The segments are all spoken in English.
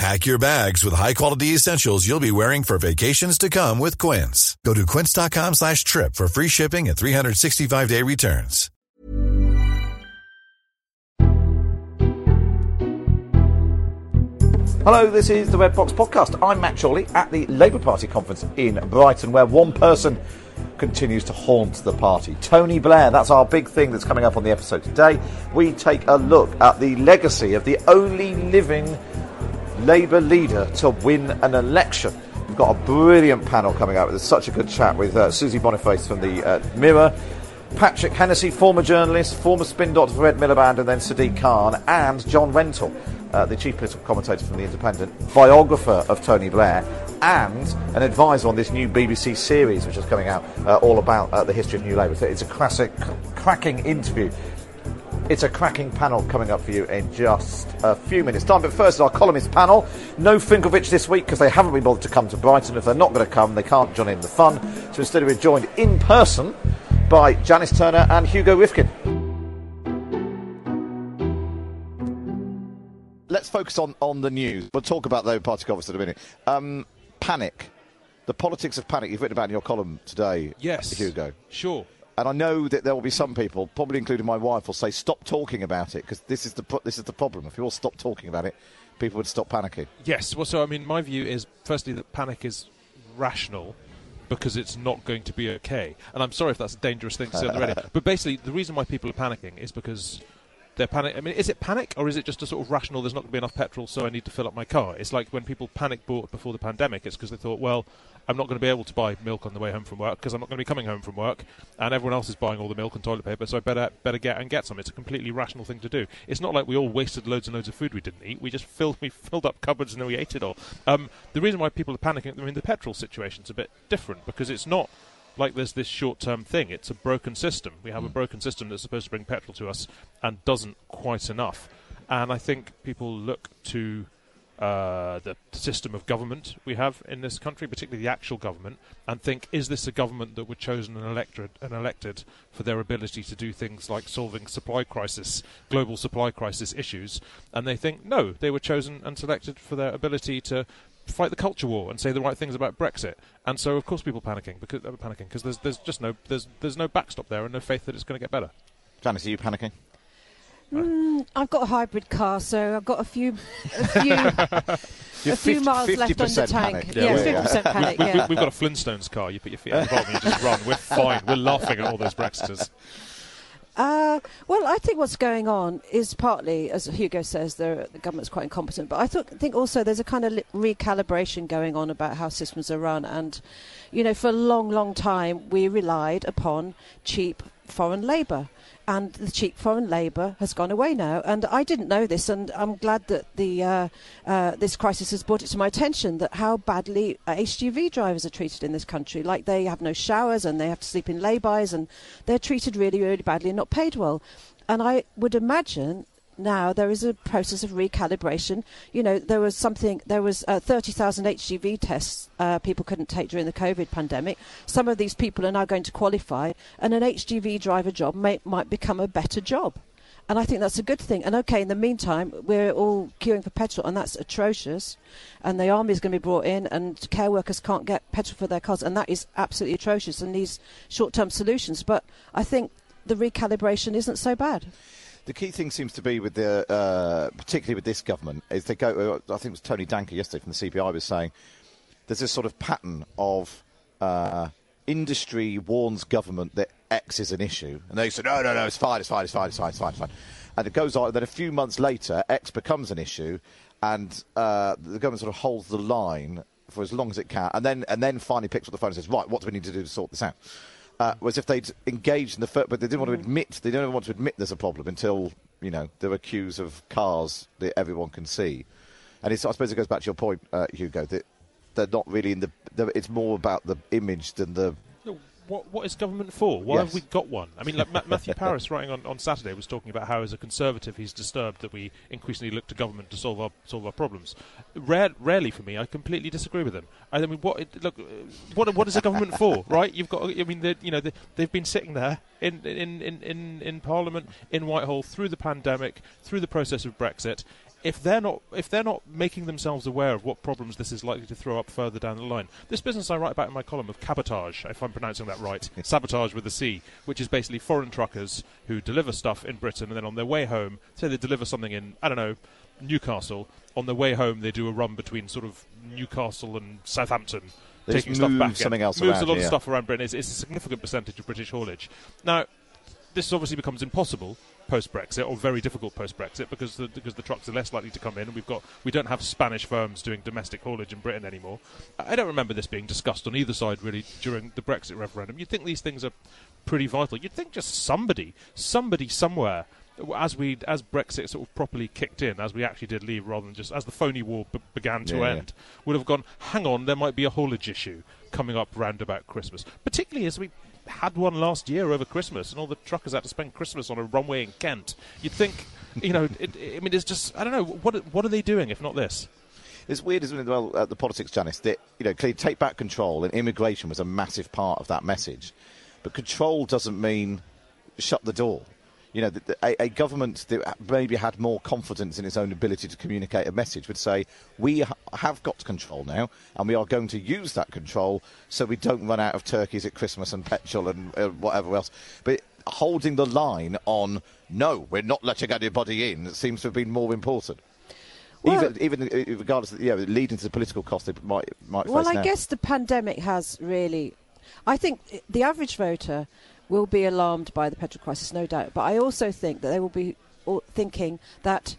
Pack your bags with high-quality essentials you'll be wearing for vacations to come with Quince. Go to quince.com/trip for free shipping and 365-day returns. Hello, this is the Redbox Podcast. I'm Matt Chorley at the Labour Party conference in Brighton, where one person continues to haunt the party. Tony Blair, that's our big thing that's coming up on the episode today. We take a look at the legacy of the only living Labour leader to win an election. We've got a brilliant panel coming up. There's such a good chat with Susie Boniface from the Mirror, Patrick Hennessy, former journalist, former spin doctor for Ed Miliband, and then Sadiq Khan, and John Rentoul, the chief political commentator from the Independent, biographer of Tony Blair, and an advisor on this new BBC series which is coming out, all about the history of New Labour. So it's a cracking interview. It's a cracking panel coming up for you in just a few minutes' time. But first, our columnist panel. No Finkelvich this week because they haven't been bothered to come to Brighton. If they're not going to come, they can't join in the fun. So instead, we're joined in person by Janice Turner and Hugo Rifkin. Let's focus on the news. We'll talk about the party conference in a minute. Panic. The politics of panic. You've written about in your column today. Yes. Hugo. Sure. And I know that there will be some people, probably including my wife, will say, stop talking about it, because this is the problem. If you all stop talking about it, people would stop panicking. Yes. Well, so, I mean, my view is, firstly, that panic is rational, because it's not going to be okay. And I'm sorry if that's a dangerous thing to say on the radio. But basically, the reason why people are panicking is because they're panic. I mean, is it panic, or is it just a sort of rational, there's not going to be enough petrol, so I need to fill up my car? It's like when people panic bought before the pandemic, it's because they thought, well, I'm not going to be able to buy milk on the way home from work because I'm not going to be coming home from work, and everyone else is buying all the milk and toilet paper, so I better get some. It's a completely rational thing to do. It's not like we all wasted loads and loads of food we didn't eat. We just filled up cupboards and then we ate it all. The reason why people are panicking, I mean, the petrol situation's a bit different because it's not like there's this short-term thing. It's a broken system. We have a broken system that's supposed to bring petrol to us and doesn't quite enough. And I think people look to the system of government we have in this country, particularly the actual government, and think, is this a government that were chosen and elected for their ability to do things like solving supply crisis, global supply crisis issues? And they think, no, they were chosen and selected for their ability to fight the culture war and say the right things about Brexit. And so, of course, people panicking because there's just no backstop there and no faith that it's going to get better. Janice, are you panicking? I've got a hybrid car, so I've got a few miles left on the tank. Panic. Yeah, 50% panic. We've got a Flintstones car. You put your feet on the bottom and you just run. We're fine. We're laughing at all those Brexiters. Well, I think what's going on is partly, as Hugo says, the government's quite incompetent, but I think also there's a kind of recalibration going on about how systems are run. And, you know, for a long, long time, we relied upon cheap foreign labour. And the cheap foreign labour has gone away now. And I didn't know this, and I'm glad that the this crisis has brought it to my attention, that how badly HGV drivers are treated in this country. Like, they have no showers and they have to sleep in lay-bys and they're treated really, really badly and not paid well. And I would imagine now there is a process of recalibration. You know, there was 30,000 HGV tests people couldn't take during the COVID pandemic. Some of these people are now going to qualify, and an HGV driver job might become a better job. And I think that's a good thing. And okay, in the meantime, we're all queuing for petrol, and that's atrocious. And the army is going to be brought in, and care workers can't get petrol for their cars, and that is absolutely atrocious. And these short-term solutions, but I think the recalibration isn't so bad. The key thing seems to be with the, particularly with this government, is they go. I think it was Tony Danker yesterday from the CBI was saying there's this sort of pattern of industry warns government that X is an issue, and they say, no, it's fine. And it goes on, then a few months later, X becomes an issue, and the government sort of holds the line for as long as it can, and then finally picks up the phone and says, right, what do we need to do to sort this out? Whereas if they'd engaged in the first, but they didn't want to admit, they don't want to admit there's a problem until, you know, there were queues of cars that everyone can see. And it's, I suppose it goes back to your point, Hugo, that they're not really in the, it's more about the image than the... What is government for? Why have we got one? I mean, like Matthew Parris, writing on Saturday, was talking about how, as a Conservative, he's disturbed that we increasingly look to government to solve our problems. Rarely, for me, I completely disagree with him. I mean, what is a government for, right? You've got, I mean, they've been sitting there in Parliament, in Whitehall, through the pandemic, through the process of Brexit. If they're not making themselves aware of what problems this is likely to throw up further down the line. This business I write about in my column of cabotage, if I'm pronouncing that right, sabotage with a C, which is basically foreign truckers who deliver stuff in Britain and then on their way home, say they deliver something in, I don't know, Newcastle, on their way home they do a run between sort of Newcastle and Southampton, they taking stuff back something else moves around, a lot of stuff around Britain. It's a significant percentage of British haulage. Now, this obviously becomes impossible post-Brexit, or very difficult post-Brexit, because the trucks are less likely to come in, and we don't have Spanish firms doing domestic haulage in Britain anymore. I don't remember this being discussed on either side, really, during the Brexit referendum. You'd think these things are pretty vital. You'd think just somebody somewhere, as Brexit sort of properly kicked in, as we actually did leave, rather than just as the phony war began to end, would have gone, hang on, there might be a haulage issue coming up round about Christmas, particularly as we had one last year over Christmas, and all the truckers had to spend Christmas on a runway in Kent. You'd think, you know, I mean, it's just, I don't know, what are they doing if not this? It's weird, isn't it, well, the politics, Janice, that, you know, clearly take back control, and immigration was a massive part of that message. But control doesn't mean shut the door. You know, a government that maybe had more confidence in its own ability to communicate a message would say, we have got control now, and we are going to use that control so we don't run out of turkeys at Christmas and petrol and whatever else. But holding the line on, no, we're not letting anybody in, seems to have been more important. Well, even regardless of, leading to the political cost they might face now. Well, I guess the pandemic has really... I think the average voter will be alarmed by the petrol crisis, no doubt. But I also think that they will be thinking that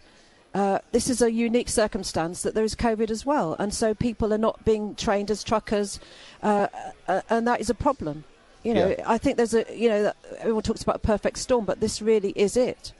this is a unique circumstance, that there is COVID as well. And so people are not being trained as truckers, and that is a problem. You know, I think there's a, you know, everyone talks about a perfect storm, but this really is it.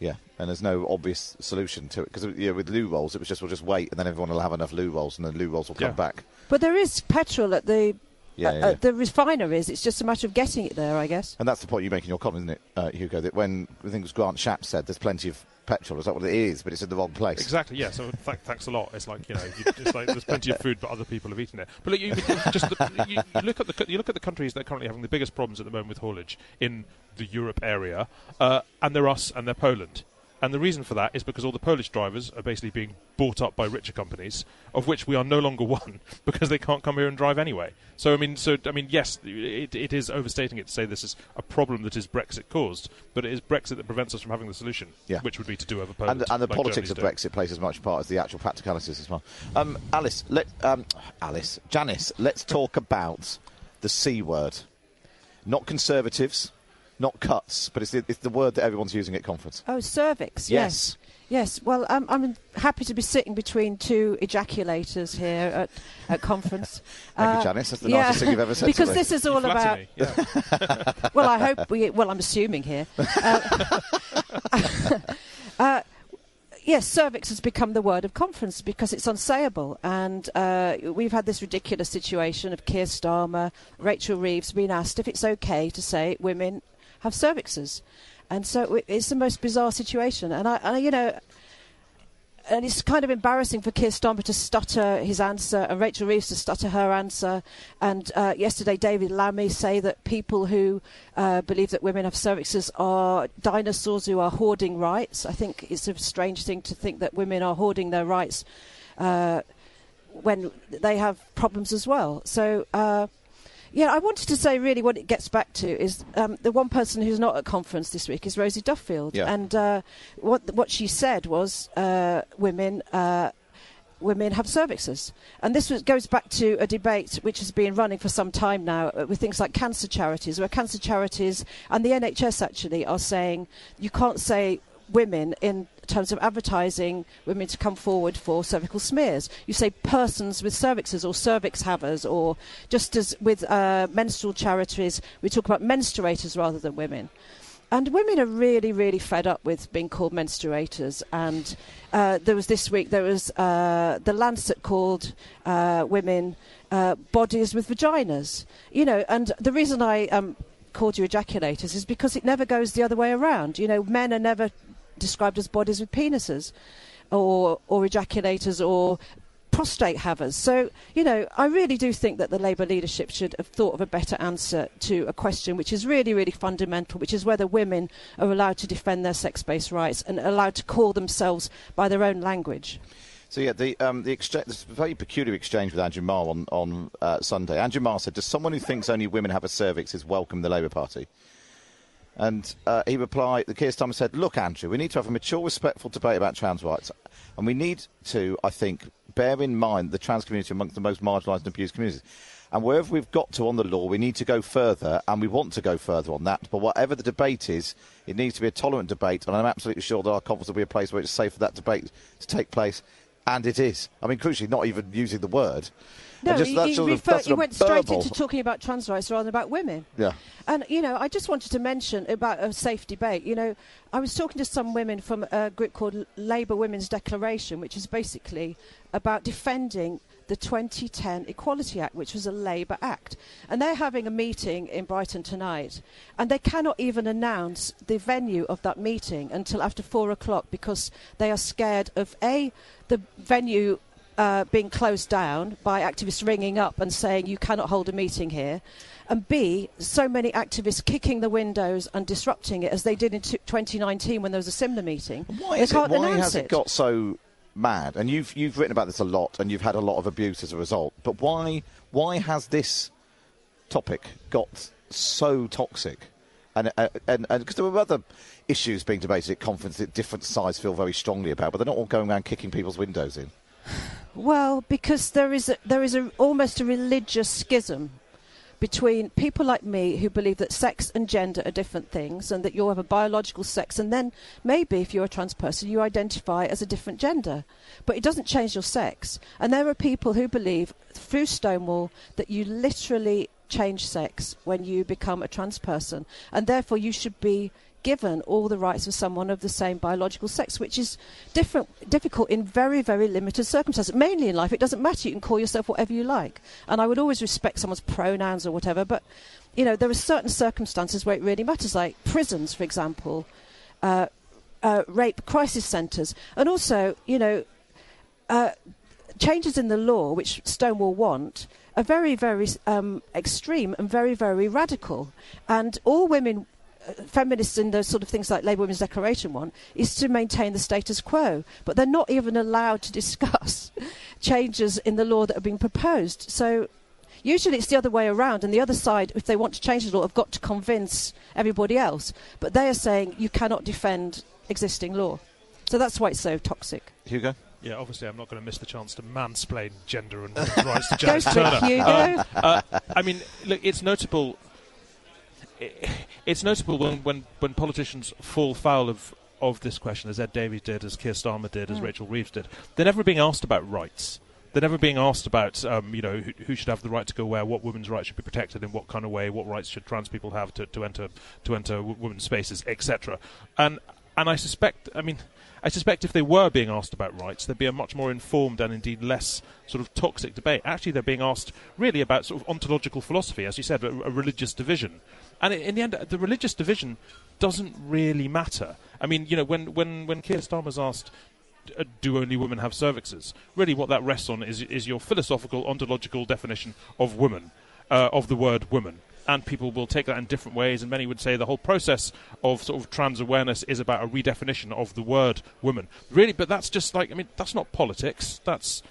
Yeah, and there's no obvious solution to it. Because with loo rolls, it was just, we'll just wait, and then everyone will have enough loo rolls, and then loo rolls will come back. But there is petrol at the... the refineries, it's just a matter of getting it there, I guess. And that's the point you make in your column, isn't it, Hugo, that when, I think it was Grant Shapps said, there's plenty of petrol, is that what it is, but it's in the wrong place? Exactly, yeah, so thanks a lot. It's like, you know, it's like there's plenty of food, but other people have eaten it. But look, you look at the countries that are currently having the biggest problems at the moment with haulage in the Europe area, and they're us and they're Poland. And the reason for that is because all the Polish drivers are basically being bought up by richer companies, of which we are no longer one, because they can't come here and drive anyway. So I mean, yes, it is overstating it to say this is a problem that is Brexit caused, but it is Brexit that prevents us from having the solution, which would be to do over Poland. And the politics of Brexit plays as much part as the actual practicalities as well. Janice, let's talk about the C word. Not Conservatives. Not cuts, but it's the word that everyone's using at conference. Oh, cervix. Yes. Yes. Well, I'm happy to be sitting between two ejaculators here at conference. Thank you, Janice. That's the nicest thing you've ever said. Because to me. This is all about. Me. Yeah. Well, I hope we. Well, I'm assuming here. Yes, cervix has become the word of conference because it's unsayable. And we've had this ridiculous situation of Keir Starmer, Rachel Reeves being asked if it's okay to say women have cervixes, and so it's the most bizarre situation. And it's kind of embarrassing for Keir Starmer to stutter his answer and Rachel Reeves to stutter her answer. And yesterday, David Lammy say that people who believe that women have cervixes are dinosaurs who are hoarding rights. I think it's a strange thing to think that women are hoarding their rights when they have problems as well. So. I wanted to say really what it gets back to is the one person who's not at conference this week is Rosie Duffield. Yeah. And what she said was women women have cervixes. And this goes back to a debate which has been running for some time now with things like cancer charities, where cancer charities and the NHS actually are saying you can't say women in terms of advertising women to come forward for cervical smears. You say persons with cervixes or cervix havers, or just as with menstrual charities, we talk about menstruators rather than women. And women are really, really fed up with being called menstruators. And there was this week, there was The Lancet called women bodies with vaginas. You know, and the reason I called you ejaculators is because it never goes the other way around. You know, men are never described as bodies with penises or ejaculators or prostate havers. So, you know, I really do think that the Labour leadership should have thought of a better answer to a question which is really, really fundamental, which is whether women are allowed to defend their sex-based rights and allowed to call themselves by their own language. So, yeah, this very peculiar exchange with Andrew Marr on Sunday. Andrew Marr said, does someone who thinks only women have a cervix is welcome the Labour Party? And he replied, Keir Starmer said, look, Andrew, we need to have a mature, respectful debate about trans rights. And we need to, I think, bear in mind the trans community amongst the most marginalised and abused communities. And wherever we've got to on the law, we need to go further, and we want to go further on that. But whatever the debate is, it needs to be a tolerant debate. And I'm absolutely sure that our conference will be a place where it's safe for that debate to take place. And it is. I mean, crucially, not even using the word. No, he went straight into talking about trans rights rather than about women. Yeah. And, you know, I just wanted to mention about a safe debate. You know, I was talking to some women from a group called Labour Women's Declaration, which is basically about defending the 2010 Equality Act, which was a Labour Act. And they're having a meeting in Brighton tonight, and they cannot even announce the venue of that meeting until after 4 o'clock because they are scared of, A, the venue being closed down by activists ringing up and saying you cannot hold a meeting here, and B, so many activists kicking the windows and disrupting it as they did in 2019 when there was a similar meeting. Why has it got so mad? And you've written about this a lot, and you've had a lot of abuse as a result. But why has this topic got so toxic? And because there were other issues being debated at conference that different sides feel very strongly about, but they're not all going around kicking people's windows in. Well, because there is almost a religious schism between people like me who believe that sex and gender are different things and that you'll have a biological sex and then maybe if you're a trans person you identify as a different gender. But it doesn't change your sex. And there are people who believe through Stonewall that you literally change sex when you become a trans person and therefore you should be given all the rights of someone of the same biological sex, which is difficult in very, very limited circumstances. Mainly in life, it doesn't matter. You can call yourself whatever you like. And I would always respect someone's pronouns or whatever. But, you know, there are certain circumstances where it really matters, like prisons, for example, rape crisis centres. And also, you know, changes in the law, which Stonewall want, are very, very extreme and very, very radical. And all women... feminists in those sort of things like Labour Women's Declaration one is to maintain the status quo, but they're not even allowed to discuss changes in the law that are being proposed. So usually it's the other way around, and the other side, if they want to change the law, have got to convince everybody else. But they are saying you cannot defend existing law. So that's why it's so toxic. Hugo? Yeah, obviously I'm not going to miss the chance to mansplain gender and rights to Janice Turner. I mean, look, it's notable... It's notable when politicians fall foul of this question, as Ed Davies did, as Keir Starmer did, as Rachel Reeves did. They're never being asked about rights. They're never being asked about, you know, who should have the right to go where, what women's rights should be protected in what kind of way, what rights should trans people have to enter women's spaces, etc. And I suspect, if they were being asked about rights, there'd be a much more informed and indeed less sort of toxic debate. Actually, they're being asked really about sort of ontological philosophy, as you said, a religious division. And in the end, the religious division doesn't really matter. I mean, you know, when Keir Starmer's asked, do only women have cervixes? Really what that rests on is your philosophical, ontological definition of woman, of the word woman. And people will take that in different ways, and many would say the whole process of sort of trans awareness is about a redefinition of the word woman. Really, but that's just like, I mean, that's not politics. That's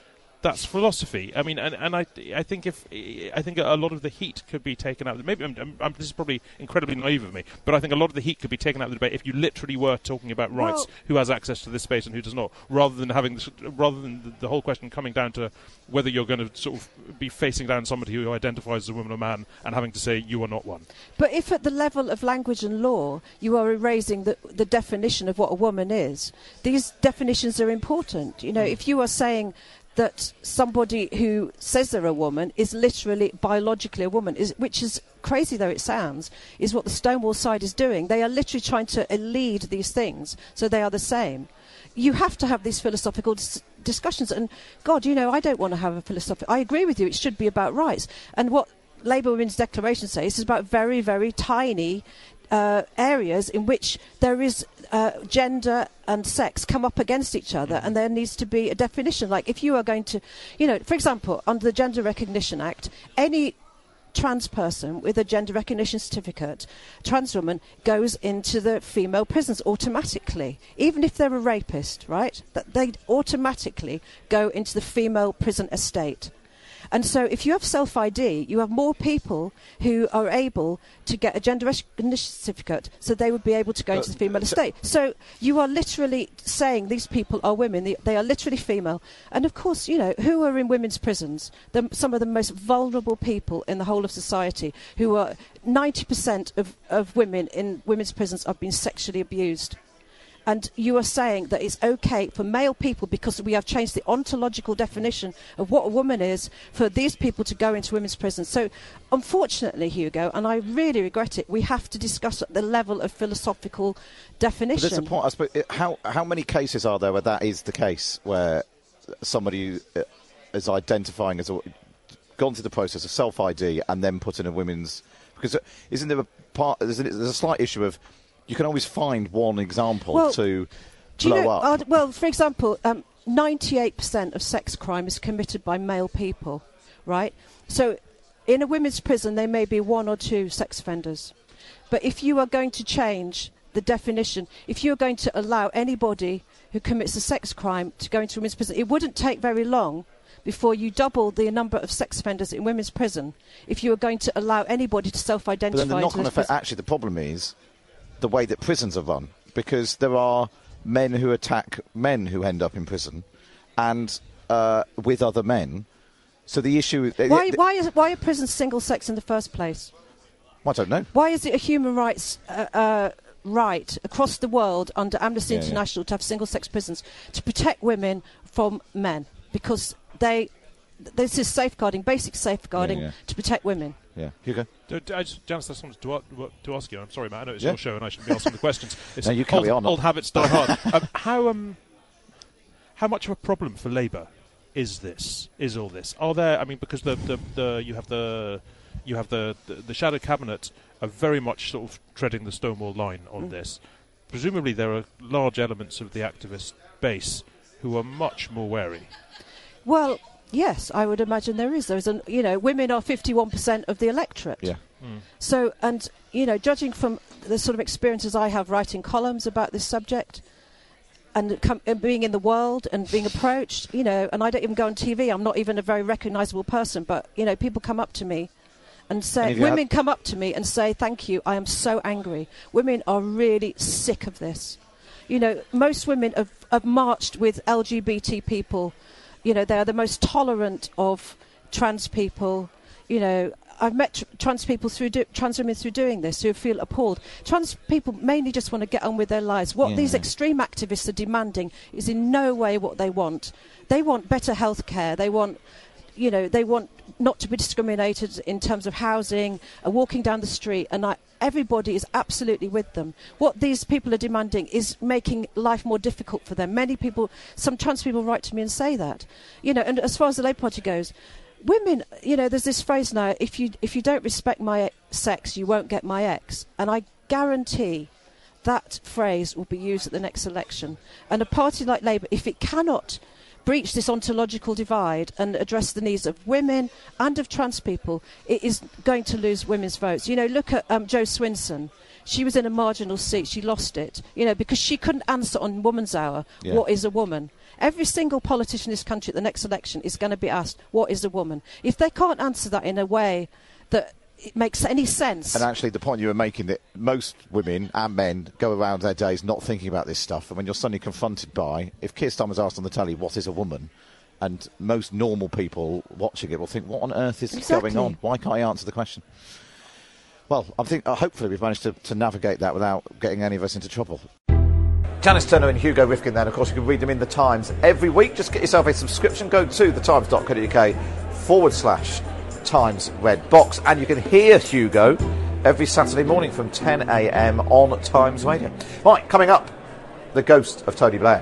that's philosophy. I mean, I think a lot of the heat could be taken out. Maybe this is probably incredibly naive of me, but I think a lot of the heat could be taken out of the debate if you literally were talking about rights, who has access to this space and who does not, rather than the whole question coming down to whether you're going to sort of be facing down somebody who identifies as a woman or man and having to say you are not one. But if at the level of language and law you are erasing the definition of what a woman is, these definitions are important. You know, if you are saying that somebody who says they're a woman is literally biologically a woman, which is crazy though it sounds, is what the Stonewall side is doing. They are literally trying to elide these things so they are the same. You have to have these philosophical discussions, and God, you know, I don't want to have a philosophical... I agree with you, it should be about rights. And what Labour Women's Declaration says is about very, very tiny areas in which there is gender and sex come up against each other, and there needs to be a definition. Like if you are going to, you know, for example, under the Gender Recognition Act, any trans person with a gender recognition certificate, trans woman, goes into the female prisons automatically, even if they're a rapist, right? That they automatically go into the female prison estate. And so if you have self-ID, you have more people who are able to get a gender recognition certificate, so they would be able to go into the female estate. So you are literally saying these people are women. They are literally female. And, of course, you know, who are in women's prisons? Some of the most vulnerable people in the whole of society, who are 90% of women in women's prisons have been sexually abused. And you are saying that it's okay for male people, because we have changed the ontological definition of what a woman is, for these people to go into women's prisons. So, unfortunately, Hugo, and I really regret it, we have to discuss at the level of philosophical definition. But there's a point, I suppose. How many cases are there where that is the case, where somebody is identifying as gone through the process of self-ID and then put in a women's... Because isn't there there's a slight issue of... You can always find one example to blow up. Well, for example, 98% of sex crime is committed by male people, right? So in a women's prison, there may be one or two sex offenders. But if you are going to change the definition, if you're going to allow anybody who commits a sex crime to go into women's prison, it wouldn't take very long before you double the number of sex offenders in women's prison if you are going to allow anybody to self-identify. But then the knock-on effect, actually, the problem is... the way that prisons are run, because there are men who attack men who end up in prison, and with other men. So the issue... Why are prisons single-sex in the first place? I don't know. Why is it a human rights right across the world under Amnesty International to have single-sex prisons to protect women from men? Because this is safeguarding, basic safeguarding to protect women. Yeah, Hugo. Janice, I just wanted to ask you. I'm sorry, Matt. I know it's your show and I shouldn't be asking the questions. It's no, you carry on. Old habits die hard. How much of a problem for Labour is this? Is all this? Are there? I mean, because you have the shadow cabinet are very much sort of treading the Stonewall line on this. Presumably, there are large elements of the activist base who are much more wary. Well. Yes, I would imagine there is. Women are 51% of the electorate. Yeah. Mm. So, and, you know, judging from the sort of experiences I have writing columns about this subject and being in the world and being approached, you know, and I don't even go on TV. I'm not even a very recognisable person, but, you know, people come up to me and say, women come up to me and say, thank you, I am so angry. Women are really sick of this. You know, most women have marched with LGBT people. You know, they are the most tolerant of trans people. You know, I've met trans women through doing this who feel appalled. Trans people mainly just want to get on with their lives. What these extreme activists are demanding is in no way what they want. They want better health care. They want, you know, they want not to be discriminated in terms of housing, walking down the street, and everybody is absolutely with them. What these people are demanding is making life more difficult for them. Many people, some trans people write to me and say that. You know, and as far as the Labour Party goes, women, you know, there's this phrase now, if you don't respect my sex, you won't get my ex. And I guarantee that phrase will be used at the next election. And a party like Labour, if it cannot breach this ontological divide and address the needs of women and of trans people, it is going to lose women's votes. You know, look at Jo Swinson. She was in a marginal seat. She lost it, you know, because she couldn't answer on Woman's Hour, what is a woman? Every single politician in this country at the next election is going to be asked, what is a woman? If they can't answer that in a way that it makes any sense. And actually, the point you were making, that most women and men go around their days not thinking about this stuff, and when you're suddenly confronted by, if Keir Starmer's asked on the telly, what is a woman? And most normal people watching it will think, what on earth is going on? Why can't I answer the question? Well, I think hopefully we've managed to navigate that without getting any of us into trouble. Janice Turner and Hugo Rifkin then. Of course, you can read them in The Times every week. Just get yourself a subscription. Go to thetimes.co.uk/Times Red Box. And you can hear Hugo every Saturday morning from 10 a.m. on Times Radio. Right, coming up, the ghost of Tony Blair.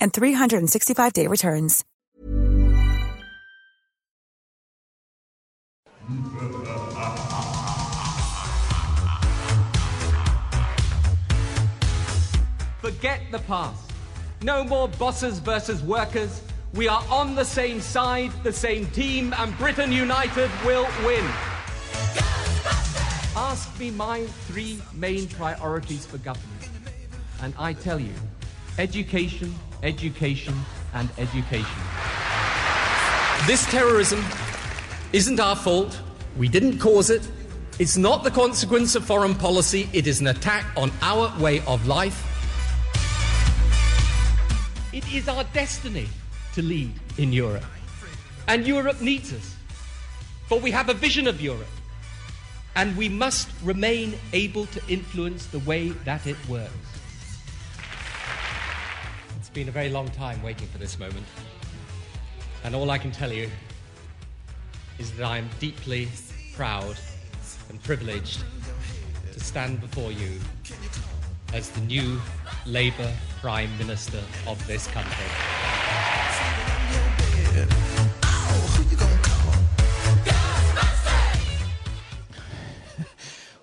and 365-day returns. Forget the past. No more bosses versus workers. We are on the same side, the same team, and Britain United will win. Ask me my three main priorities for government, and I tell you, education, education, and education. This terrorism isn't our fault. We didn't cause it. It's not the consequence of foreign policy. It is an attack on our way of life. It is our destiny to lead in Europe. And Europe needs us. For we have a vision of Europe. And we must remain able to influence the way that it works. It's been a very long time waiting for this moment, and all I can tell you is that I am deeply proud and privileged to stand before you as the new Labour Prime Minister of this country.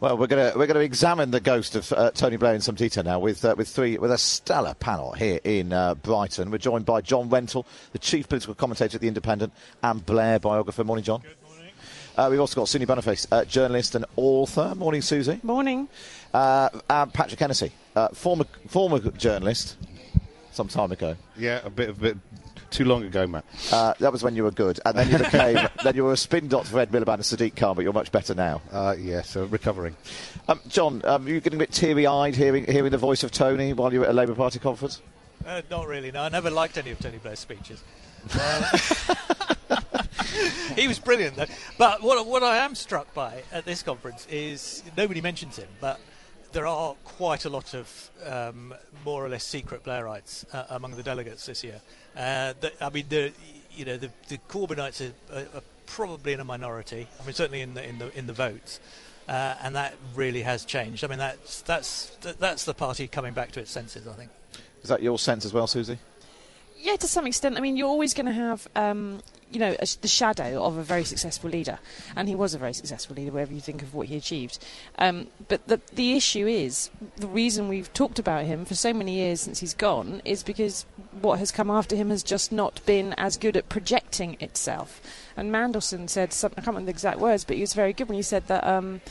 Well, we're going to examine the ghost of Tony Blair in some detail now with a stellar panel here in Brighton. We're joined by John Rentoul, the chief political commentator at The Independent and Blair biographer. Morning, John. Good morning. We've also got Susie Boniface, journalist and author. Morning, Susie. Morning. And Patrick Hennessy, former journalist, some time ago. Yeah, a bit. Too long ago, Matt. That was when you were good. And then you became... then you were a spin doctor for Ed Miliband and Sadiq Khan, but you're much better now. So recovering. John, you're getting a bit teary-eyed hearing the voice of Tony while you were at a Labour Party conference? Not really, no. I never liked any of Tony Blair's speeches. He was brilliant, though. But what I am struck by at this conference is nobody mentions him, but there are quite a lot of more or less secret Blairites among the delegates this year. The Corbynites are probably in a minority. I mean, certainly in the votes, and that really has changed. I mean, that's the party coming back to its senses, I think. Is that your sense as well, Susie? Yeah, to some extent. I mean, you're always going to have you know, the shadow of a very successful leader. And he was a very successful leader, whatever you think of what he achieved. But the issue is, the reason we've talked about him for so many years since he's gone is because what has come after him has just not been as good at projecting itself. And Mandelson said something, I can't remember the exact words, but he was very good when he said that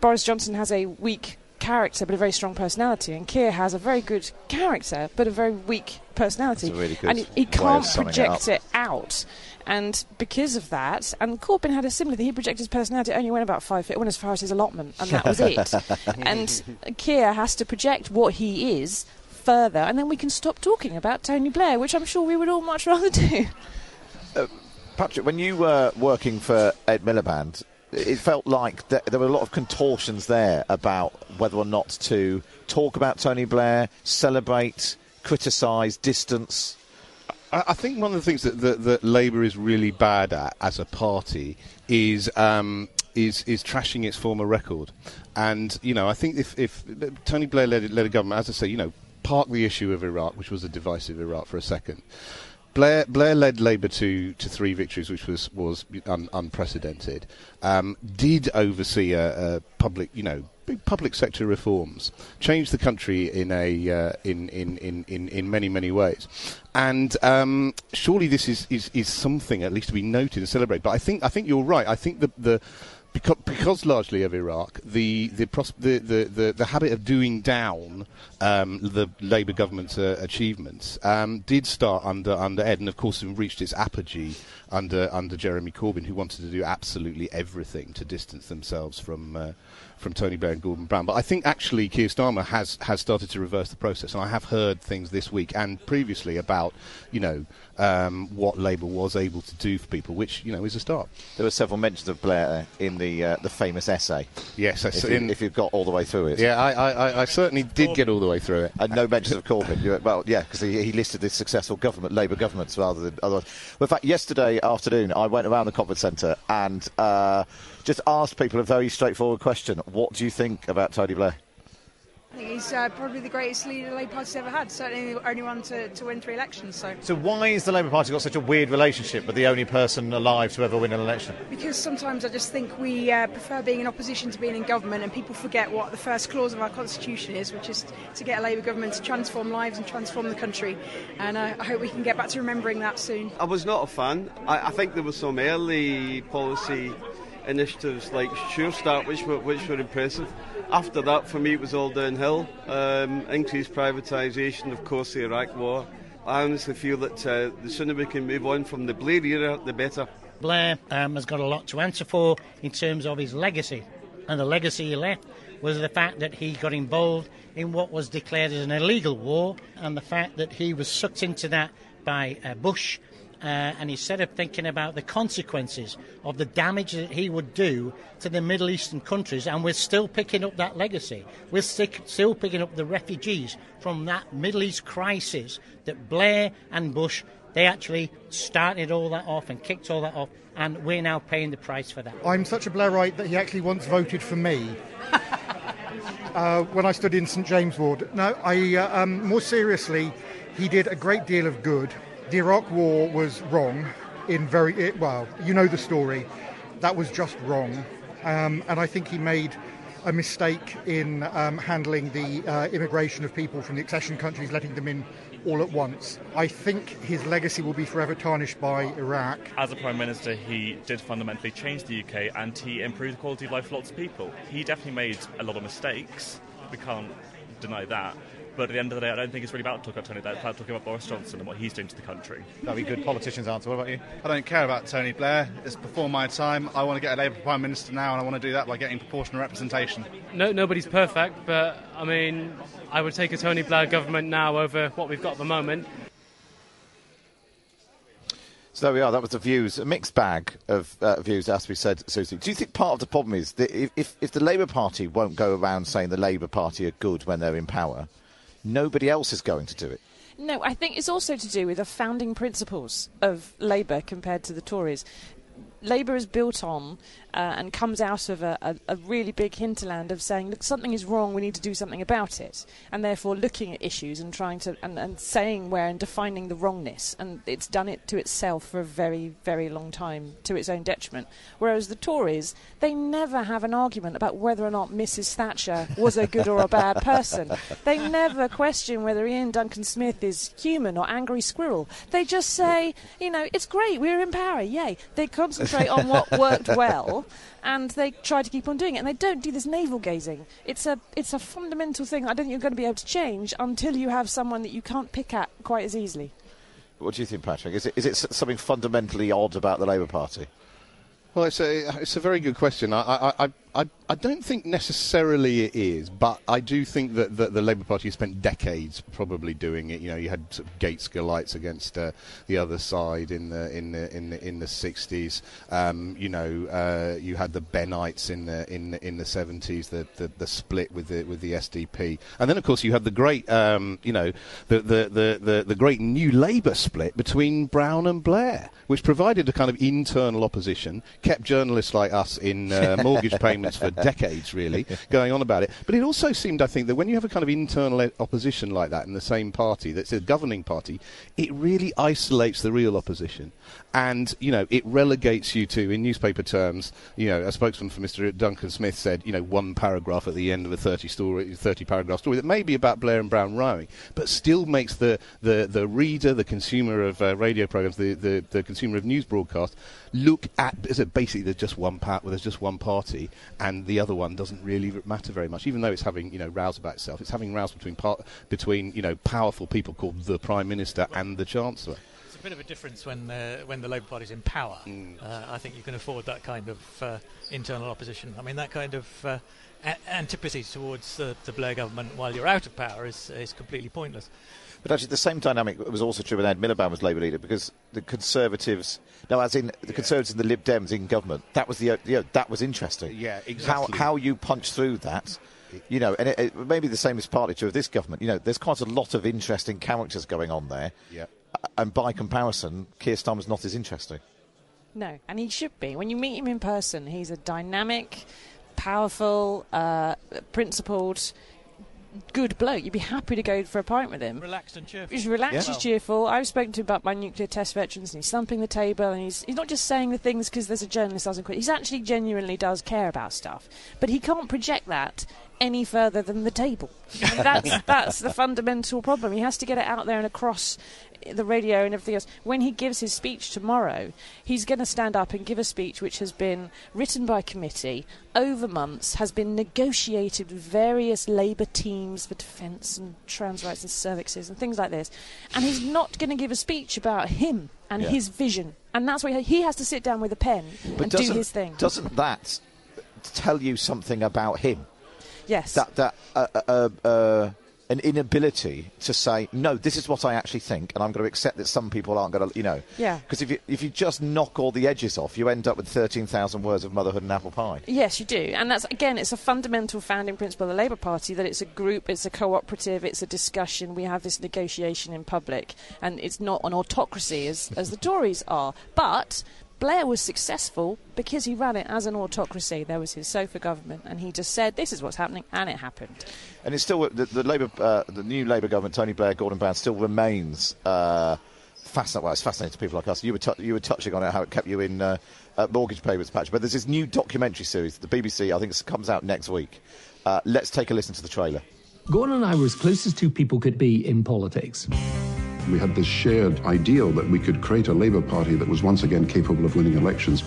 Boris Johnson has a weak character but a very strong personality, and Keir has a very good character but a very weak personality. Really good, and he can't project it out. And because of that, and Corbyn had a similar thing, he projected his personality, only went about 5 feet, it went as far as his allotment, and that was it. And Keir has to project what he is further, and then we can stop talking about Tony Blair, which I'm sure we would all much rather do. Patrick, when you were working for Ed Miliband, it felt like there were a lot of contortions there about whether or not to talk about Tony Blair, celebrate, criticise, distance. I think one of the things that Labour is really bad at as a party is trashing its former record. And, you know, I think if Tony Blair led a government, as I say, you know, park the issue of Iraq, which was a divisive Iraq, for a second. Blair led Labour to three victories, which was unprecedented. Did oversee a public, you know, big public sector reforms, changed the country in many ways, and surely this is something at least to be noted and celebrated. But I think you're right. I think because largely of Iraq, the habit of doing down the Labour government's achievements did start under Ed, and of course it reached its apogee under Jeremy Corbyn, who wanted to do absolutely everything to distance themselves from Tony Blair and Gordon Brown. But I think actually Keir Starmer has started to reverse the process, and I have heard things this week and previously about, you know, what Labour was able to do for people, which, you know, is a start. There were several mentions of Blair in the famous essay. Yes, if you've got all the way through it. Yeah, I certainly did get all the way through it. And no mentions of Corbyn. Well, yeah, because he listed the successful government, Labour governments, rather than otherwise. Well, in fact, yesterday afternoon I went around the conference centre and just asked people a very straightforward question. What do you think about Tony Blair? I think he's probably the greatest leader the Labour Party's ever had, certainly the only one to win three elections. So why has the Labour Party got such a weird relationship with the only person alive to ever win an election? Because sometimes I just think we prefer being in opposition to being in government, and people forget what the first clause of our constitution is, which is to get a Labour government to transform lives and transform the country, and I hope we can get back to remembering that soon. I was not a fan. I think there was some early policy initiatives like Sure Start, which were impressive. After that, for me, it was all downhill. Increased privatisation, of course, the Iraq war. I honestly feel that the sooner we can move on from the Blair era, the better. Blair has got a lot to answer for in terms of his legacy. And the legacy he left was the fact that he got involved in what was declared as an illegal war, and the fact that he was sucked into that by Bush. And instead of thinking about the consequences of the damage that he would do to the Middle Eastern countries, and we're still picking up that legacy. We're still picking up the refugees from that Middle East crisis that Blair and Bush, they actually started all that off and kicked all that off, and we're now paying the price for that. I'm such a Blairite that he actually once voted for me when I stood in St James' Ward. No, more seriously, he did a great deal of good. The Iraq war was wrong well, you know the story. That was just wrong. And I think he made a mistake in handling the immigration of people from the accession countries, letting them in all at once. I think his legacy will be forever tarnished by Iraq. As a Prime Minister, he did fundamentally change the UK, and he improved the quality of life for lots of people. He definitely made a lot of mistakes. We can't deny that. But at the end of the day, I don't think it's really about talking about Tony Blair. It's about talking about Boris Johnson and what he's doing to the country. That'd be good politicians' answer. What about you? I don't care about Tony Blair. It's before my time. I want to get a Labour Prime Minister now, and I want to do that by getting proportional representation. No, nobody's perfect, but, I mean, I would take a Tony Blair government now over what we've got at the moment. So there we are. That was the views. A mixed bag of views, as we said, Susie. Do you think part of the problem is that if the Labour Party won't go around saying the Labour Party are good when they're in power, nobody else is going to do it? No, I think it's also to do with the founding principles of Labour compared to the Tories. Labour is built on and comes out of a really big hinterland of saying, look, something is wrong, we need to do something about it, and therefore looking at issues and trying to and saying where and defining the wrongness, and it's done it to itself for a very, very long time to its own detriment. Whereas the Tories, they never have an argument about whether or not Mrs Thatcher was a good or a bad person. They never question whether Ian Duncan Smith is human or angry squirrel. They just say, you know, it's great, we're in power, yay. They concentrate on what worked well, and they try to keep on doing it, and they don't do this navel-gazing. It's a fundamental thing I don't think you're going to be able to change until you have someone that you can't pick at quite as easily. What do you think, Patrick? Is it something fundamentally odd about the Labour Party? Well, it's a very good question. I don't think necessarily it is, but I do think that the Labour Party has spent decades probably doing it. You know, you had sort of Gaitskillites against the other side in the 60s. You had the Bennites in the 70s. The split with the SDP, and then of course you had the great the great New Labour split between Brown and Blair, which provided a kind of internal opposition, kept journalists like us in mortgage payments for decades, really, going on about it. But it also seemed, I think, that when you have a kind of internal opposition like that in the same party that's a governing party, it really isolates the real opposition. And, you know, it relegates you to, in newspaper terms, you know, a spokesman for Mr Duncan Smith said, you know, one paragraph at the end of a 30-paragraph story that may be about Blair and Brown rowing, but still makes the reader, the consumer of radio programmes, the consumer of news broadcast, look at, is it basically there's just one party, and the other one doesn't really matter very much, even though it's having, you know, rows about itself. It's having rows between you know, powerful people called the Prime Minister and the Chancellor. It's a bit of a difference when the Labour Party's in power. Mm. I think you can afford that kind of internal opposition. I mean, that kind of antipathy towards the Blair government while you're out of power is completely pointless. But actually, the same dynamic was also true when Ed Miliband was Labour leader, because the Conservatives, no, as in the Conservatives and the Lib Dems in government, that was that was interesting. Yeah, exactly. How you punch through that, you know, and it may be the same as partly true of this government. You know, there's quite a lot of interesting characters going on there, yeah. And by comparison, Keir Starmer's not as interesting. No, and he should be. When you meet him in person, he's a dynamic, powerful, principled, good bloke. You'd be happy to go for a pint with him. Relaxed and cheerful. He's relaxed, he's cheerful. I've spoken to him about my nuclear test veterans, and he's thumping the table, and he's not just saying the things because there's a journalist doesn't quit. He actually genuinely does care about stuff, but he can't project that any further than the table. And that's the fundamental problem. He has to get it out there and across the radio and everything else. When he gives his speech tomorrow, he's going to stand up and give a speech which has been written by committee over months, has been negotiated with various Labour teams for defence and trans rights and services and things like this, and he's not going to give a speech about him and his vision. And that's why he has to sit down with a pen and do his thing. Doesn't that tell you something about him? Yes. An inability to say, no, this is what I actually think, and I'm going to accept that some people aren't going to, you know. Yeah. Because if you just knock all the edges off, you end up with 13,000 words of motherhood and apple pie. Yes, you do. And that's, again, it's a fundamental founding principle of the Labour Party, that it's a group, it's a cooperative, it's a discussion, we have this negotiation in public, and it's not an autocracy as the Tories are. But Blair was successful because he ran it as an autocracy. There was his sofa government, and he just said, this is what's happening, and it happened. And it's still the new Labour government, Tony Blair, Gordon Brown, still remains fascinating. Well, it's fascinating to people like us. You were touching on it, how it kept you in mortgage payments, Patch. But there's this new documentary series, the BBC, I think it comes out next week. Let's take a listen to the trailer. Gordon and I were as close as two people could be in politics. We had this shared ideal that we could create a Labour Party that was once again capable of winning elections.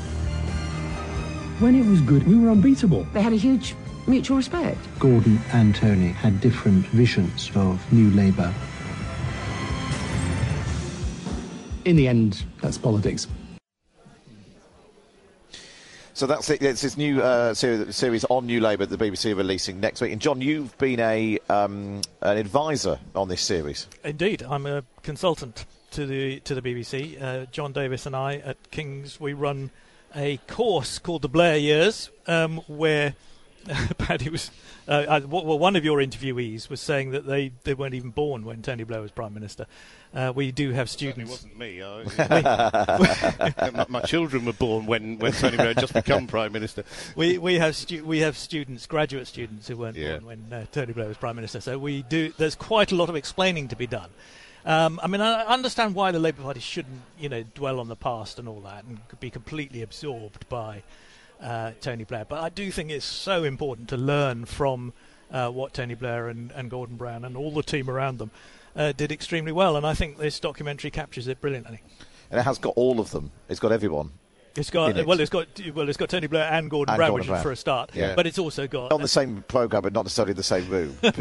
When it was good, we were unbeatable. They had a huge mutual respect. Gordon and Tony had different visions of New Labour. In the end, that's politics. So that's it. It's this new series on New Labour that the BBC are releasing next week. And John, you've been an advisor on this series. Indeed, I'm a consultant to the BBC. John Davis and I at King's, we run a course called the Blair Years, where Pat, it was well, one of your interviewees was saying that they weren't even born when Tony Blair was Prime Minister. We do have students. Certainly wasn't me. My children were born when Tony Blair had just become Prime Minister. We have students, graduate students, who weren't born when Tony Blair was Prime Minister. So we do. There's quite a lot of explaining to be done. I mean, I understand why the Labour Party shouldn't, dwell on the past and all that, and be completely absorbed by Tony Blair. But I do think it's so important to learn from what Tony Blair and Gordon Brown and all the team around them did extremely well. And I think this documentary captures it brilliantly. And it has got all of them. It's got everyone. It's got Tony Blair and Gordon Brown, which is for a start. Yeah. But it's also got on the same programme, but not necessarily the same room. Not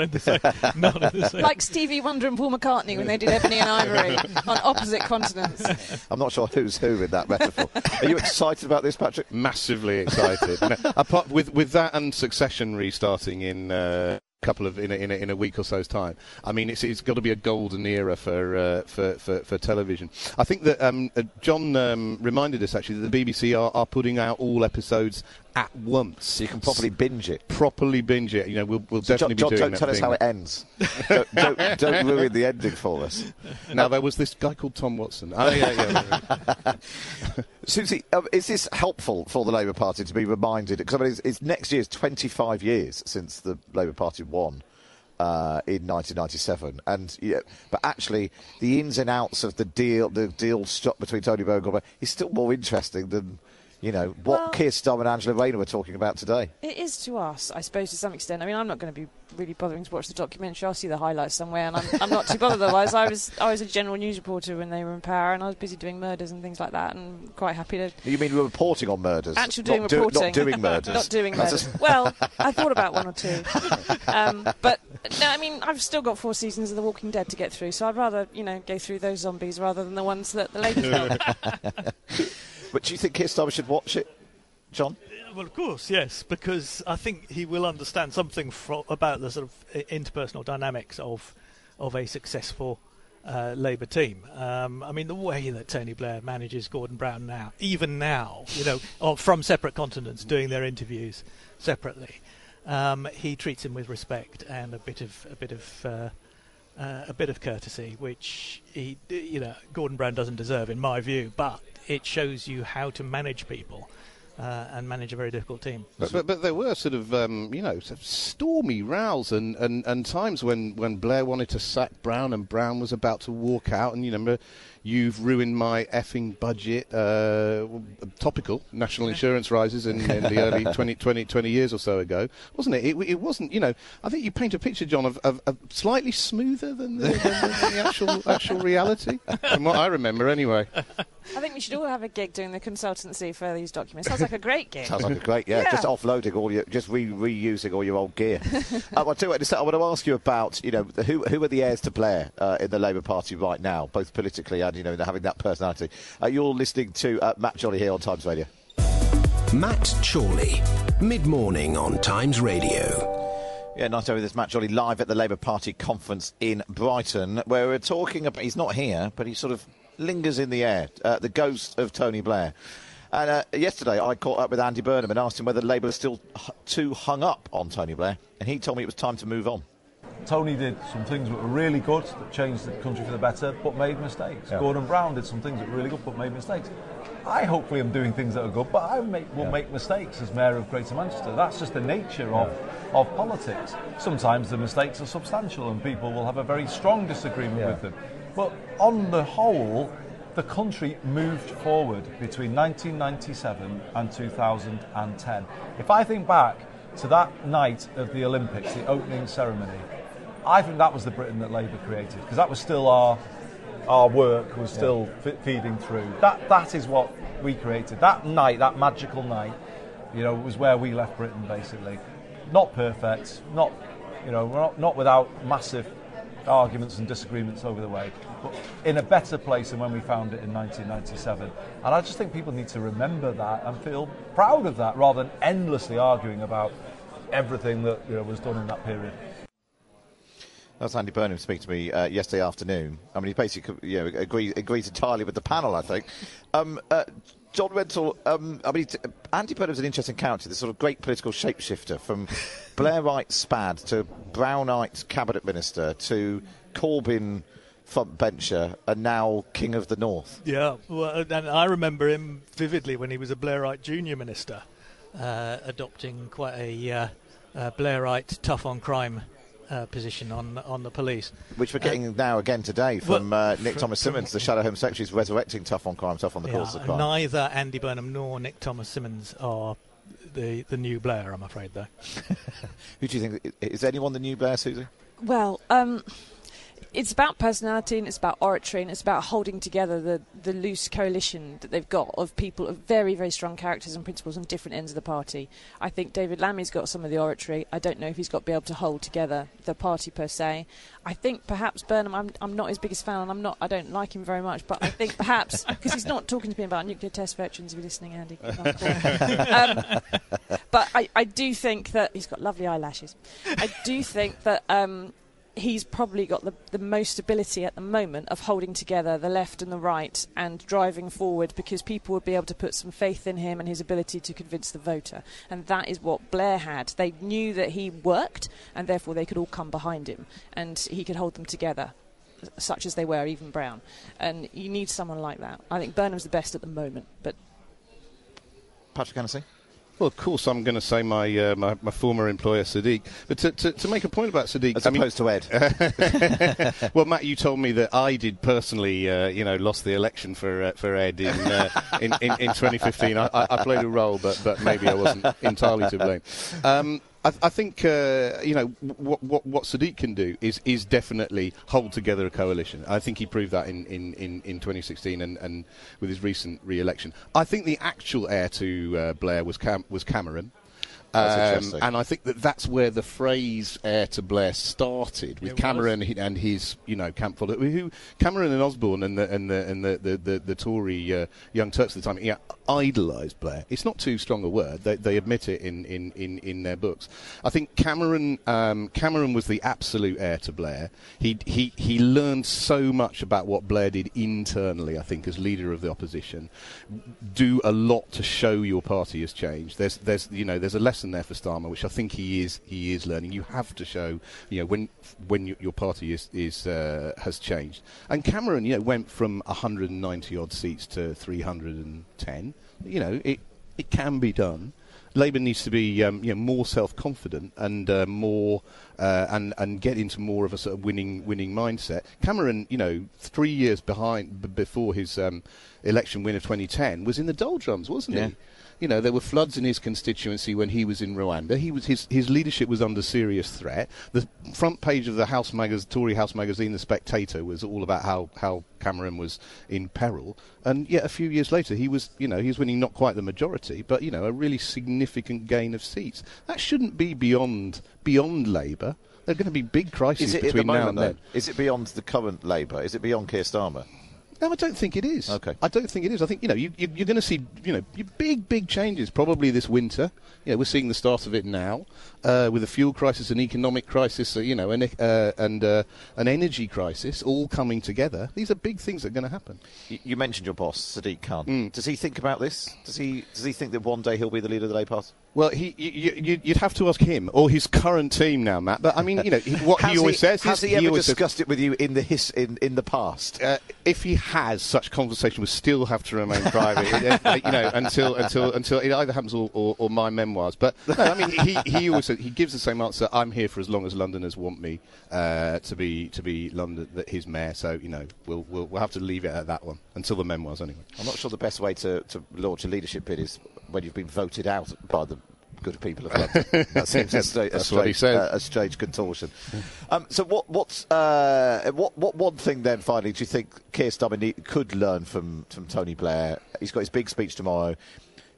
in the same. Like Stevie Wonder and Paul McCartney when they did Ebony and Ivory on opposite continents. I'm not sure who's who in that metaphor. Are you excited about this, Patrick? Massively excited. Apart with that and Succession restarting in. In a week or so's time. I mean, it's got to be a golden era for television. I think that John reminded us actually that the BBC are putting out all episodes at once, so you can properly binge it. We'll definitely be doing that. John, don't tell us how it ends. don't ruin the ending for us. Now there was this guy called Tom Watson. Oh yeah. Susie, is this helpful for the Labour Party to be reminded? Because I mean, it's next year's 25 years since the Labour Party won in 1997, but actually the ins and outs of the deal struck between Tony Blair and Gordon Brown is still more interesting than. Keir Starmer and Angela Rayner were talking about today. It is to us, I suppose, to some extent. I mean, I'm not going to be really bothering to watch the documentary. I'll see the highlights somewhere, and I'm not too bothered otherwise. I was a general news reporter when they were in power, and I was busy doing murders and things like that, and quite happy to... You mean reporting on murders? Actually doing reporting. Not doing murders. Not doing murders. Well, I thought about one or two. But, no, I mean, I've still got 4 seasons of The Walking Dead to get through, so I'd rather, go through those zombies rather than the ones that the ladies got. But do you think Keir Starmer should watch it, John? Well, of course, yes, because I think he will understand something about the sort of interpersonal dynamics of a successful Labour team. I mean, the way that Tony Blair manages Gordon Brown now, even now, from separate continents doing their interviews separately, he treats him with respect and a bit of courtesy, which he, Gordon Brown doesn't deserve, in my view, but. It shows you how to manage people and manage a very difficult team. But there were sort of, sort of stormy rows and times when Blair wanted to sack Brown and Brown was about to walk out and, you've ruined my effing budget, topical, national insurance rises in the early 20 years or so ago, wasn't it? It wasn't, I think you paint a picture, John, of slightly smoother than the actual reality, from what I remember anyway. I think we should all have a gig doing the consultancy for these documents. Sounds like a great gig. Sounds like a great, yeah. Just offloading all your, just reusing all your old gear. I want to ask you about, who are the heirs to Blair in the Labour Party right now, both politically and, having that personality. You're listening to Matt Chorley here on Times Radio. Matt Chorley, mid-morning on Times Radio. Yeah, nice to have this Matt Chorley live at the Labour Party conference in Brighton, where we're talking about, he's not here, but he sort of lingers in the air, the ghost of Tony Blair. And yesterday I caught up with Andy Burnham and asked him whether Labour was still too hung up on Tony Blair, and he told me it was time to move on. Tony did some things that were really good that changed the country for the better but made mistakes. Yeah. Gordon Brown did some things that were really good but made mistakes. I hopefully am doing things that are good, but I will make mistakes as Mayor of Greater Manchester. That's just the nature of politics. Sometimes the mistakes are substantial and people will have a very strong disagreement with them. But on the whole, the country moved forward between 1997 and 2010. If I think back to that night of the Olympics, the opening ceremony, I think that was the Britain that Labour created, because that was still our work was still feeding through. That is what we created. That night, that magical night, was where we left Britain, basically. Not perfect, not without massive arguments and disagreements over the way, but in a better place than when we found it in 1997. And I just think people need to remember that and feel proud of that, rather than endlessly arguing about everything that was done in that period. That's Andy Burnham speaking to me yesterday afternoon. I mean, he basically agrees entirely with the panel, I think. John Rentoul, Andy Burnham's an interesting character, this sort of great political shapeshifter from Blairite Spad to Brownite cabinet minister to Corbyn frontbencher and now King of the North. Yeah, well, and I remember him vividly when he was a Blairite junior minister, adopting quite a Blairite tough-on-crime position on the police, which we're getting now again today from Nick Thomas-Simmons, the Shadow Home Secretary, is resurrecting tough on crime, tough on the cause of crime. Neither Andy Burnham nor Nick Thomas-Simmons are the new Blair, I'm afraid, though. Who do you think? Is anyone the new Blair, Susie? Well, it's about personality and it's about oratory and it's about holding together the loose coalition that they've got of people of very, very strong characters and principles on different ends of the party. I think David Lamy's got some of the oratory. I don't know if he's got to be able to hold together the party per se. I think perhaps Burnham, I'm not his biggest fan and I don't like him very much, but I think perhaps, because he's not talking to me about nuclear test veterans, if you're listening, Andy. But I do think that he's got lovely eyelashes. I do think that... he's probably got the most ability at the moment of holding together the left and the right and driving forward, because people would be able to put some faith in him and his ability to convince the voter. And that is what Blair had. They knew that he worked and therefore they could all come behind him and he could hold them together, such as they were, even Brown. And you need someone like that. I think Burnham's the best at the moment. But Patrick Hennessy? Well, of course, I'm going to say my former employer, Sadiq. But to make a point about Sadiq... As opposed to Ed. Well, Matt, you told me that I did personally, lost the election for Ed in 2015. I played a role, but maybe I wasn't entirely to blame. I think, what Sadiq can do is definitely hold together a coalition. I think he proved that in 2016 and with his recent re-election. I think the actual heir to Blair was Cameron. And I think that's where the phrase "heir to Blair" started with Cameron and his, camp follower, who Cameron and Osborne and the Tory Young Turks at the time, idolised Blair. It's not too strong a word. They admit it in their books. I think Cameron was the absolute heir to Blair. He learned so much about what Blair did internally. I think as leader of the opposition, do a lot to show your party has changed. There's a lesson there for Starmer, which I think he is learning. You have to show, when your party is has changed. And Cameron, went from 190 odd seats to 310. It can be done. Labour needs to be more self-confident and more and get into more of a sort of winning mindset. Cameron, 3 years before his election win of 2010, was in the doldrums, wasn't he? There were floods in his constituency when he was in Rwanda. His leadership was under serious threat. The front page of the Tory House magazine, The Spectator, was all about how Cameron was in peril. And yet a few years later, he was winning not quite the majority, but a really significant gain of seats. That shouldn't be beyond Labour. There are going to be big crises between now and then. Is it beyond the current Labour? Is it beyond Keir Starmer? No, I don't think it is. Okay. I don't think it is. I think, you're going to see, big changes probably this winter. We're seeing the start of it now with a fuel crisis, an economic crisis, and an energy crisis all coming together. These are big things that are going to happen. You mentioned your boss, Sadiq Khan. Does he think about this? Does he think that one day he'll be the leader of the Labour Party? Well, you'd have to ask him or his current team now, Matt. But I mean, what he always says. Has he ever discussed it with you in the past? If he has, such conversation would still have to remain private, until it either happens or my memoirs. But no, I mean, he always says, he gives the same answer. I'm here for as long as Londoners want me to be London, his mayor. So we'll have to leave it at that one until the memoirs anyway. I'm not sure the best way to launch a leadership bid is when you've been voted out by the good people of London. That seems a strange contortion. So what one thing then finally do you think Keir Starmer could learn from Tony Blair? He's got his big speech tomorrow.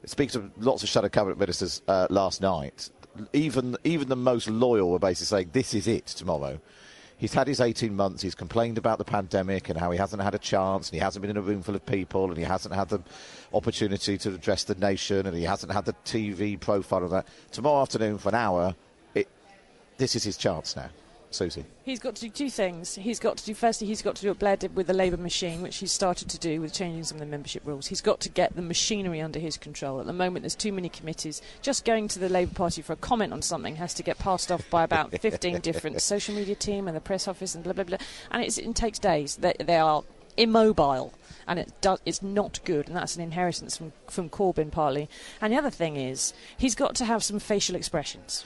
Speaks to lots of shadow cabinet ministers last night. Even the most loyal were basically saying this is it tomorrow. He's had his 18 months, he's complained about the pandemic and how he hasn't had a chance and he hasn't been in a room full of people and he hasn't had the opportunity to address the nation and he hasn't had the TV profile of that. Tomorrow afternoon for an hour, this is his chance now. Susie? He's got to do two things. He's got to do, firstly, he's got to do what Blair did with the Labour machine, which he's started to do with changing some of the membership rules. He's got to get the machinery under his control. At the moment, there's too many committees. Just going to the Labour Party for a comment on something has to get passed off by about 15 different social media team and the press office and blah, blah, blah. And it takes days. They are immobile. And it's not good, and that's an inheritance from Corbyn, partly. And the other thing is, he's got to have some facial expressions.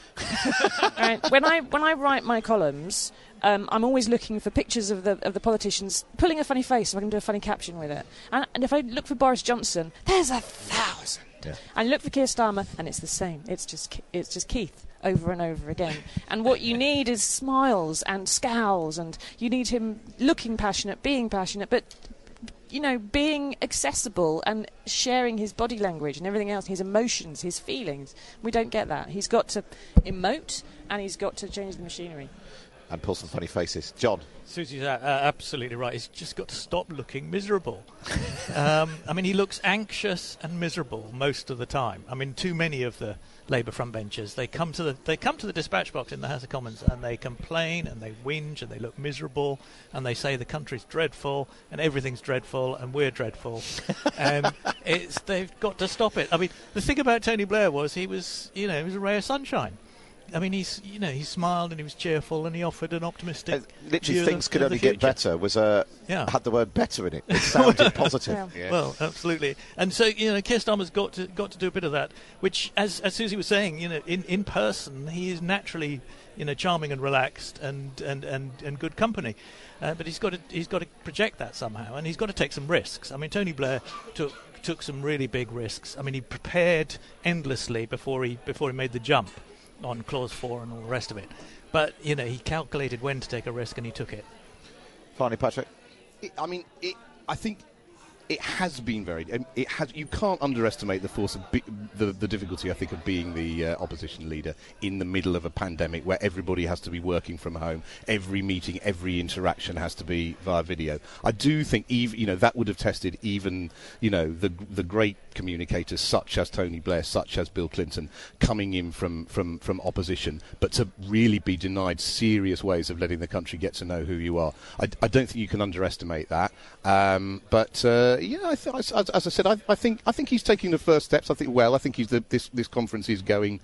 Right? When I write my columns, I'm always looking for pictures of the politicians pulling a funny face, if I can do a funny caption with it. And if I look for Boris Johnson, there's 1,000. Yeah. And I look for Keir Starmer, and it's the same. It's just Keith. Over and over again. And what you need is smiles and scowls, and you need him looking passionate, being passionate, but, you know, being accessible and sharing his body language and everything else, his emotions, his feelings. We don't get that. He's got to emote, and he's got to change the machinery. And pull some funny faces. John? Susie's absolutely right. He's just got to stop looking miserable. I mean, he looks anxious and miserable most of the time. I mean, too many of the Labour frontbenchers, they come to the dispatch box in the House of Commons and they complain and they whinge and they look miserable and they say the country's dreadful and everything's dreadful and we're dreadful. They've got to stop it. I mean, the thing about Tony Blair was he was a ray of sunshine. I mean, he smiled and he was cheerful and he offered an optimistic. Literally, things could only get better. Had the word better in it. It sounded positive. Yeah. Yeah. Well, absolutely. And so, Keir Starmer's got to do a bit of that. Which, as Susie was saying, in person, he is naturally charming and relaxed and good company. But he's got to project that somehow, and he's got to take some risks. I mean, Tony Blair took some really big risks. I mean, he prepared endlessly before he made the jump on Clause 4 and all the rest of it. But, he calculated when to take a risk and he took it. Finally, Patrick? I think it has been you can't underestimate the force of the difficulty, I think, of being the opposition leader in the middle of a pandemic where everybody has to be working from home, every meeting, every interaction has to be via video. I do think that would have tested even the great communicators such as Tony Blair, such as Bill Clinton, coming in from opposition, but to really be denied serious ways of letting the country get to know who you are. I don't think you can underestimate that. I think he's taking the first steps. I think this conference is going,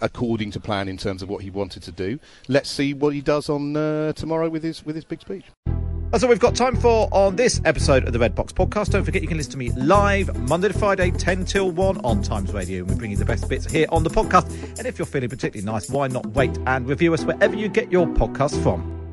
according to plan in terms of what he wanted to do. Let's see what he does on tomorrow with his big speech. That's all we've got time for on this episode of the Redbox Podcast. Don't forget you can listen to me live Monday to Friday, 10 till 1 on Times Radio. And we bring you the best bits here on the podcast. And if you're feeling particularly nice, why not wait and review us wherever you get your podcast from?